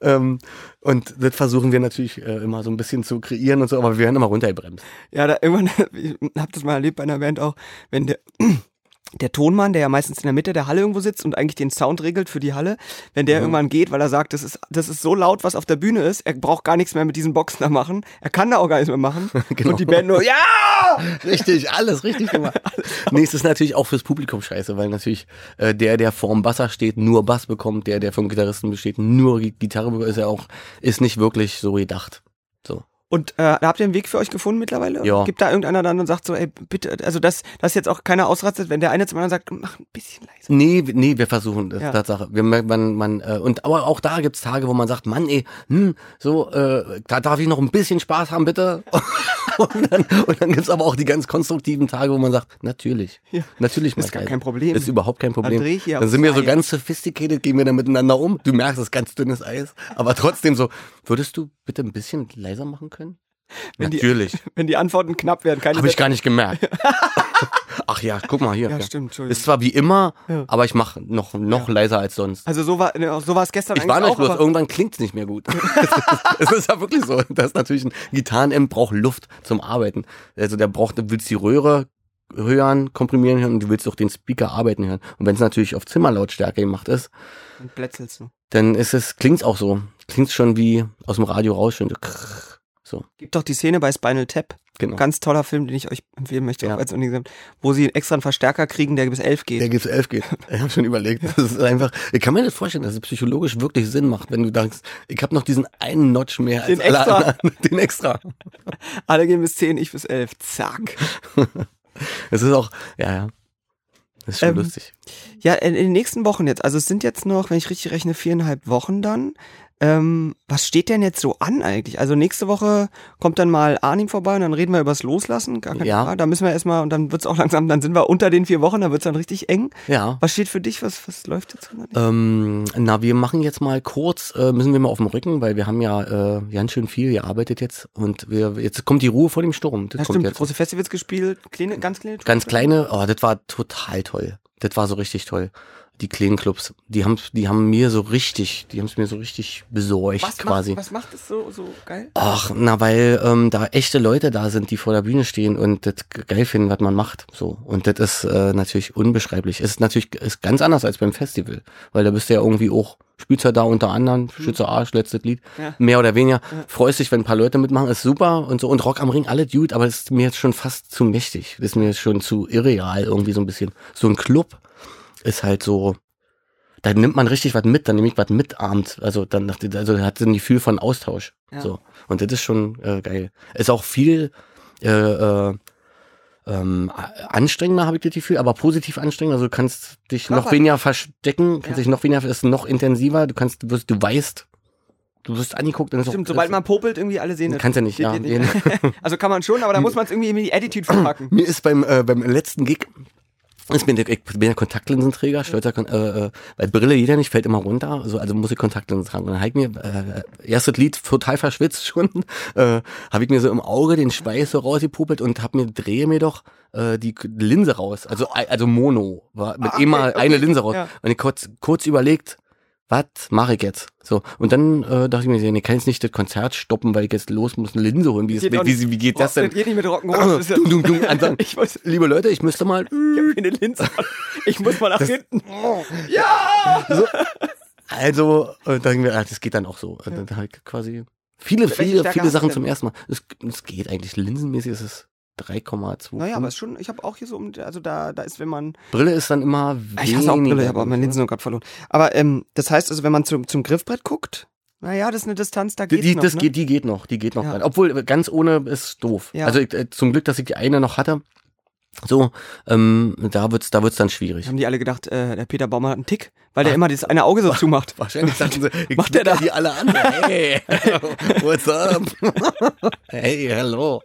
Und das versuchen wir natürlich immer so ein bisschen zu kreieren und so, aber wir werden immer runtergebremst. Ja, da irgendwann, ich hab das mal erlebt bei einer Band auch, wenn der Tonmann, der ja meistens in der Mitte der Halle irgendwo sitzt und eigentlich den Sound regelt für die Halle, wenn der irgendwann geht, weil er sagt, das ist so laut, was auf der Bühne ist, er braucht gar nichts mehr mit diesen Boxen da machen, er kann da auch gar nichts mehr machen. Genau. Und die Band nur, ja! Richtig, alles richtig gemacht. Nee, es ist natürlich auch fürs Publikum scheiße, weil natürlich der vorm Basser steht, nur Bass bekommt, der vom Gitarristen besteht, nur Gitarre, ist nicht wirklich so gedacht. So. Und habt ihr einen Weg für euch gefunden mittlerweile? Ja. Gibt da irgendeiner dann und sagt so, ey, bitte, also dass jetzt auch keiner ausrastet, wenn der eine zum anderen sagt, mach ein bisschen leiser. Nee, wir versuchen das, Tatsache. Aber auch da gibt's Tage, wo man sagt, Mann, ey, da darf ich noch ein bisschen Spaß haben, bitte. Und dann gibt's aber auch die ganz konstruktiven Tage, wo man sagt, natürlich. Ist gar kein Problem. Ist überhaupt kein Problem. Dann sind wir so ganz sophisticated, gehen wir dann miteinander um. Du merkst, es ist ganz dünnes Eis. Aber trotzdem so, würdest du bitte ein bisschen leiser machen können? Natürlich. Wenn die Antworten knapp werden, keine. Habe ich gar nicht gemerkt. Ach ja, guck mal hier. Ja, stimmt, Entschuldigung. Ist zwar wie immer, aber ich mache noch leiser als sonst. Also so war es gestern. Ich war nicht bloß, irgendwann klingt es nicht mehr gut. Es ist ja wirklich so. Das ist natürlich ein Gitarren-Amp braucht Luft zum Arbeiten. Also du willst die Röhre hören, komprimieren hören und du willst auch den Speaker arbeiten hören. Und wenn es natürlich auf Zimmerlautstärke gemacht ist, dann plätzelst du. Dann klingt's auch so. Klingt's schon wie aus dem Radio raus, schön so krrr. So. Gibt doch die Szene bei Spinal Tap. Genau. Ganz toller Film, den ich euch empfehlen möchte, wo sie extra einen Verstärker kriegen, der bis 11 geht. Ich habe schon überlegt. Das ist einfach, ich kann mir nicht vorstellen, dass es psychologisch wirklich Sinn macht, wenn du denkst, ich habe noch diesen einen Notch mehr als alle anderen. Den extra. Alle gehen bis 10, ich bis 11. Zack. Es ist auch, das ist schon lustig. Ja, in den nächsten Wochen jetzt, also es sind jetzt noch, wenn ich richtig rechne, 4,5 Wochen dann. Was steht denn jetzt so an eigentlich? Also nächste Woche kommt dann mal Arnim vorbei und dann reden wir übers Loslassen. Gar keine Frage. Da müssen wir erstmal, und dann wird's auch langsam, dann sind wir unter den 4 Wochen, dann wird's dann richtig eng. Ja. Was steht für dich? Was läuft jetzt? Wir machen jetzt mal kurz, müssen wir mal auf dem Rücken, weil wir haben ja ganz schön viel gearbeitet jetzt und jetzt kommt die Ruhe vor dem Sturm. Das kommt stimmt, jetzt. Große Festivals gespielt, ganz kleine, das war total toll. Das war so richtig toll. Die kleinen Clubs, die haben es mir so richtig besorgt quasi. Was macht das so geil? Ach, weil da echte Leute da sind, die vor der Bühne stehen und das geil finden, was man macht. So. Und das ist natürlich unbeschreiblich. Es ist ist ganz anders als beim Festival, weil da bist du ja irgendwie auch, spielst ja da unter anderem, Schütze Arsch, letztes Lied, mehr oder weniger. Ja. Freust dich, wenn ein paar Leute mitmachen, ist super und so. Und Rock am Ring, alle Dude, aber das ist mir jetzt schon fast zu mächtig. Das ist mir jetzt schon zu irreal irgendwie so ein bisschen. So ein Club ist halt so, da nimmt man richtig was mit, dann nehme ich was mit abends, also hat ein Gefühl von Austausch, so. Und das ist schon geil. Ist auch viel anstrengender, habe ich das Gefühl, aber positiv anstrengender, also du kannst dich noch weniger verstecken, kannst dich noch weniger, ist noch intensiver, du wirst angeguckt. Dann stimmt, sobald man popelt, irgendwie alle sehen. Kannst ja nicht, nicht. Also kann man schon, aber da muss man es irgendwie in die Attitude verpacken. Mir ist beim letzten Gig, ich bin ja Kontaktlinsenträger, stolzer weil Brille jeder nicht, fällt immer runter, also muss ich Kontaktlinsen tragen. Und dann habe ich mir, erstes Lied, total verschwitzt schon, habe ich mir so im Auge den Schweiß so rausgepupelt und drehe mir die Linse raus, also Mono, war mit eine Linse raus. Ja. Und ich kurz überlegt, was mache ich jetzt? So. Und dann dachte ich mir, nee, kann jetzt nicht das Konzert stoppen, weil ich jetzt los muss, eine Linse holen. Wie geht das denn? Das geht nicht mit Rock'n'Roll. Liebe Leute, ich müsste mal... Ich habe eine Linse. Ich muss mal nach hinten. Ja! So. Also dachten wir, das geht dann auch so. Ja. Dann halt quasi viele Sachen zum ersten Mal. Es geht eigentlich linsenmäßig, ist es 3,2. Naja, aber ist schon, ich habe auch hier so, also da ist, wenn man... Brille ist dann immer weniger. Ich hasse auch Brille, ich habe auch meine Linsen gerade verloren. Aber das heißt also, wenn man zum Griffbrett guckt, naja, das ist eine Distanz, da geht's noch. Die geht noch. Ja. Obwohl, ganz ohne ist doof. Ja. Also zum Glück, dass ich die eine noch hatte. So, da wird's dann schwierig. Haben die alle gedacht, der Peter Baumann hat einen Tick, weil der immer dieses eine Auge so zumacht. Wahrscheinlich sagten sie, ich macht der da die alle an. Hey, what's up? Hey, hallo.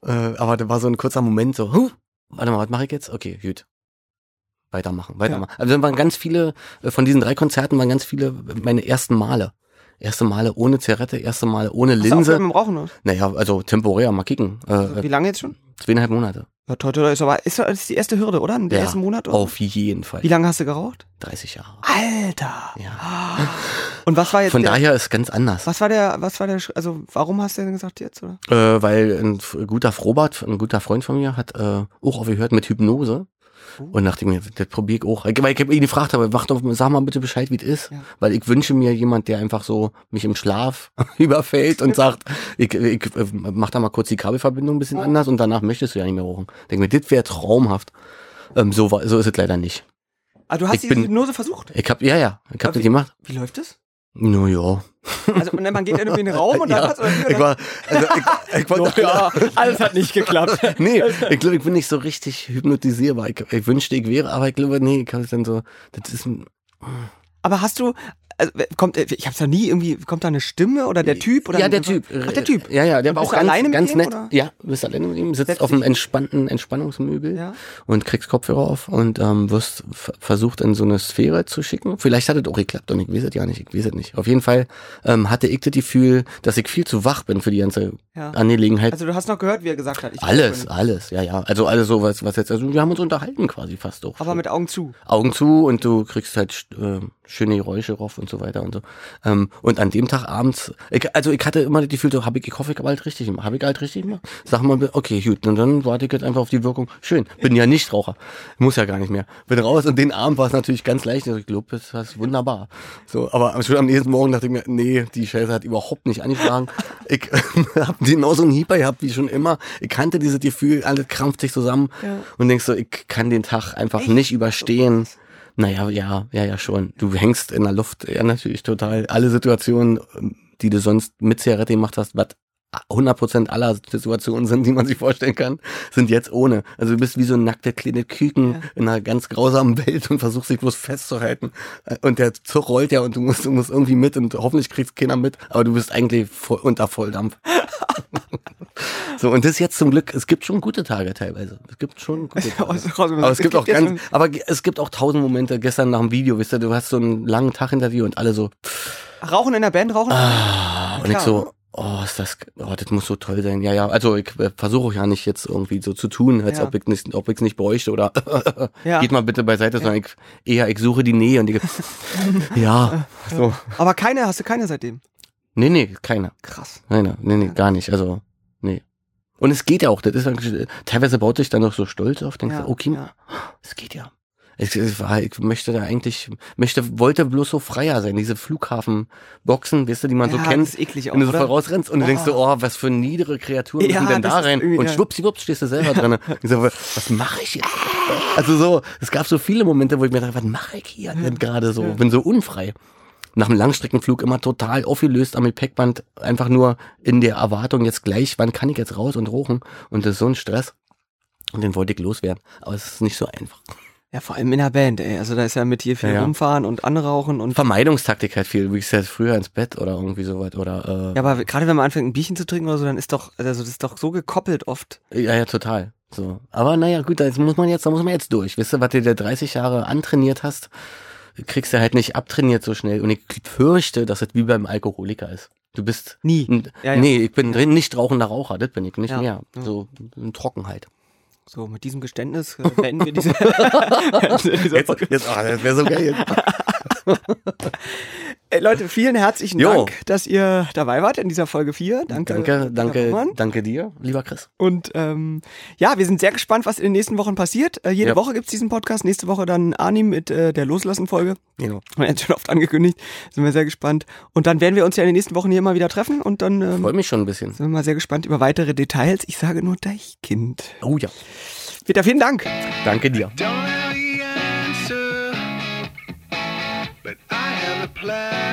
Aber da war so ein kurzer Moment so, warte mal, was mache ich jetzt? Okay, gut. Weitermachen. Also dann waren ganz viele, von diesen 3 Konzerten waren ganz viele meine ersten Male. Erste Male ohne Zigarette, erste Male ohne Linse. Hast du auch mit dem Rauchen, ne? Naja, also temporär, mal kicken. Wie lange jetzt schon? 2,5 Monate. Ja, toll, ist die erste Hürde, oder? Der erste Monat? Oder? Auf jeden Fall. Wie lange hast du geraucht? 30 Jahre. Alter! Ja. Und was war jetzt? Von daher ist ganz anders. Also warum hast du denn gesagt jetzt, oder? Weil ein guter Freund von mir, hat auch aufgehört mit Hypnose. Und nachdem mir, das probiere ich auch. Weil ich ihn gefragt habe, sag mal bitte Bescheid, wie es ist. Ja. Weil ich wünsche mir jemand, der einfach so mich im Schlaf überfällt und sagt, ich mach da mal kurz die Kabelverbindung ein bisschen anders und danach möchtest du ja nicht mehr rauchen. Ich denke mir, das wäre traumhaft. So ist es leider nicht. Aber du hast die Hypnose versucht? Ich hab das gemacht. Wie läuft das? Naja. Also man geht irgendwie in den Raum und dann hat es... alles hat nicht geklappt. Nee, ich glaube, ich bin nicht so richtig hypnotisierbar. Ich wünschte, ich wäre, aber ich glaube, nee, ich habe es dann so... Das ist ein... Aber hast du, ich hab's ja nie irgendwie, kommt da eine Stimme oder der Typ? Oder ja, der Typ. Ach, der Typ. Ja, der war auch ganz nett. Oder? Ja, du bist alleine mit ihm, sitzt auf einem entspannten Entspannungsmöbel und kriegst Kopfhörer auf und wirst versucht in so eine Sphäre zu schicken. Vielleicht hat es auch geklappt und ich weiß es ja nicht, Auf jeden Fall hatte ich das Gefühl, dass ich viel zu wach bin für die ganze Angelegenheit. Also du hast noch gehört, wie er gesagt hat. Alles, ja. Also alles so, was jetzt, also wir haben uns unterhalten quasi fast doch. Aber mit Augen zu. Augen zu und du kriegst halt... schöne Geräusche rauf und so weiter und so. Und an dem Tag abends, ich hatte immer das Gefühl, so, habe ich halt richtig gemacht. Sag mal, okay, gut, und dann warte ich jetzt einfach auf die Wirkung. Schön, bin ja nicht Raucher, muss ja gar nicht mehr. Bin raus und den Abend war es natürlich ganz leicht. Ich glaube, das war wunderbar. So, aber schon am nächsten Morgen dachte ich mir, nee, die Scheiße hat überhaupt nicht angeschlagen. Ich habe genauso einen Hieper gehabt wie schon immer. Ich kannte dieses Gefühl, alles krampft sich zusammen und denkst so, ich kann den Tag einfach nicht überstehen. Naja, ja, schon. Du hängst in der Luft, ja, natürlich total. Alle Situationen, die du sonst mit Zigarette gemacht hast, was 100% aller Situationen sind, die man sich vorstellen kann, sind jetzt ohne. Also du bist wie so ein nackter kleines Küken in einer ganz grausamen Welt und versuchst dich bloß festzuhalten. Und der Zug rollt ja und du musst irgendwie mit und hoffentlich kriegst keiner mit, aber du bist eigentlich unter Volldampf. So, und das jetzt zum Glück, es gibt schon gute Tage teilweise. Aber es gibt auch 1000 Momente, gestern nach dem Video, weißt du hast so einen langen Tag hinter dir und alle so. Rauchen in der Band, und ich so, das muss so toll sein. Ja, also ich versuche ja nicht jetzt irgendwie so zu tun, als ob ich es nicht bräuchte oder geht mal bitte beiseite, sondern ich suche die Nähe und die so. Aber hast du keine seitdem? Nee, keine. Krass. Nein, gar nicht, also, nee. Und es geht ja auch, das ist teilweise baut sich dann noch so stolz auf, denkst du, okay, es geht ja. Ich möchte da eigentlich, wollte bloß so freier sein, diese Flughafenboxen, weißt du, die man so kennt, das ist eklig auch, wenn du so voll rausrennst und du denkst so, was für niedere Kreaturen müssen denn da rein und schwuppsiwupps stehst du selber drin. Ich so, was mache ich jetzt? Also so, es gab so viele Momente, wo ich mir dachte, was mache ich hier denn gerade so, bin so unfrei. Nach einem Langstreckenflug immer total aufgelöst am Gepäckband, einfach nur in der Erwartung jetzt gleich, wann kann ich jetzt raus und rauchen? Und das ist so ein Stress. Und den wollte ich loswerden. Aber es ist nicht so einfach. Ja, vor allem in der Band, ey. Also da ist ja mit hier viel rumfahren und anrauchen und... Vermeidungstaktik halt viel. Wie ich jetzt früher ins Bett oder irgendwie sowas oder... Ja, aber gerade wenn man anfängt ein Bierchen zu trinken oder so, dann ist doch, also das ist doch so gekoppelt oft. Ja, total. So. Aber naja, gut, da muss man jetzt durch. Wisst ihr, was du dir 30 Jahre antrainiert hast? Kriegst du halt nicht abtrainiert so schnell und ich fürchte, dass es wie beim Alkoholiker ist. Du bist nie. Nee, ich bin nicht rauchender Raucher, das bin ich nicht mehr. Ja. So in Trockenheit. So, mit diesem Geständnis beenden wir diese... jetzt wäre so geil. Leute, vielen herzlichen Dank, dass ihr dabei wart in dieser Folge 4. Danke dir, lieber Chris. Und ja, wir sind sehr gespannt, was in den nächsten Wochen passiert. Jede Woche gibt's diesen Podcast. Nächste Woche dann Arnim mit der Loslassen-Folge. Genau. Haben wir jetzt schon oft angekündigt. Sind wir sehr gespannt. Und dann werden wir uns ja in den nächsten Wochen hier immer wieder treffen. Und dann freue mich schon ein bisschen. Sind wir mal sehr gespannt über weitere Details. Ich sage nur Deichkind. Oh ja. Peter, vielen Dank. Danke dir. Plan.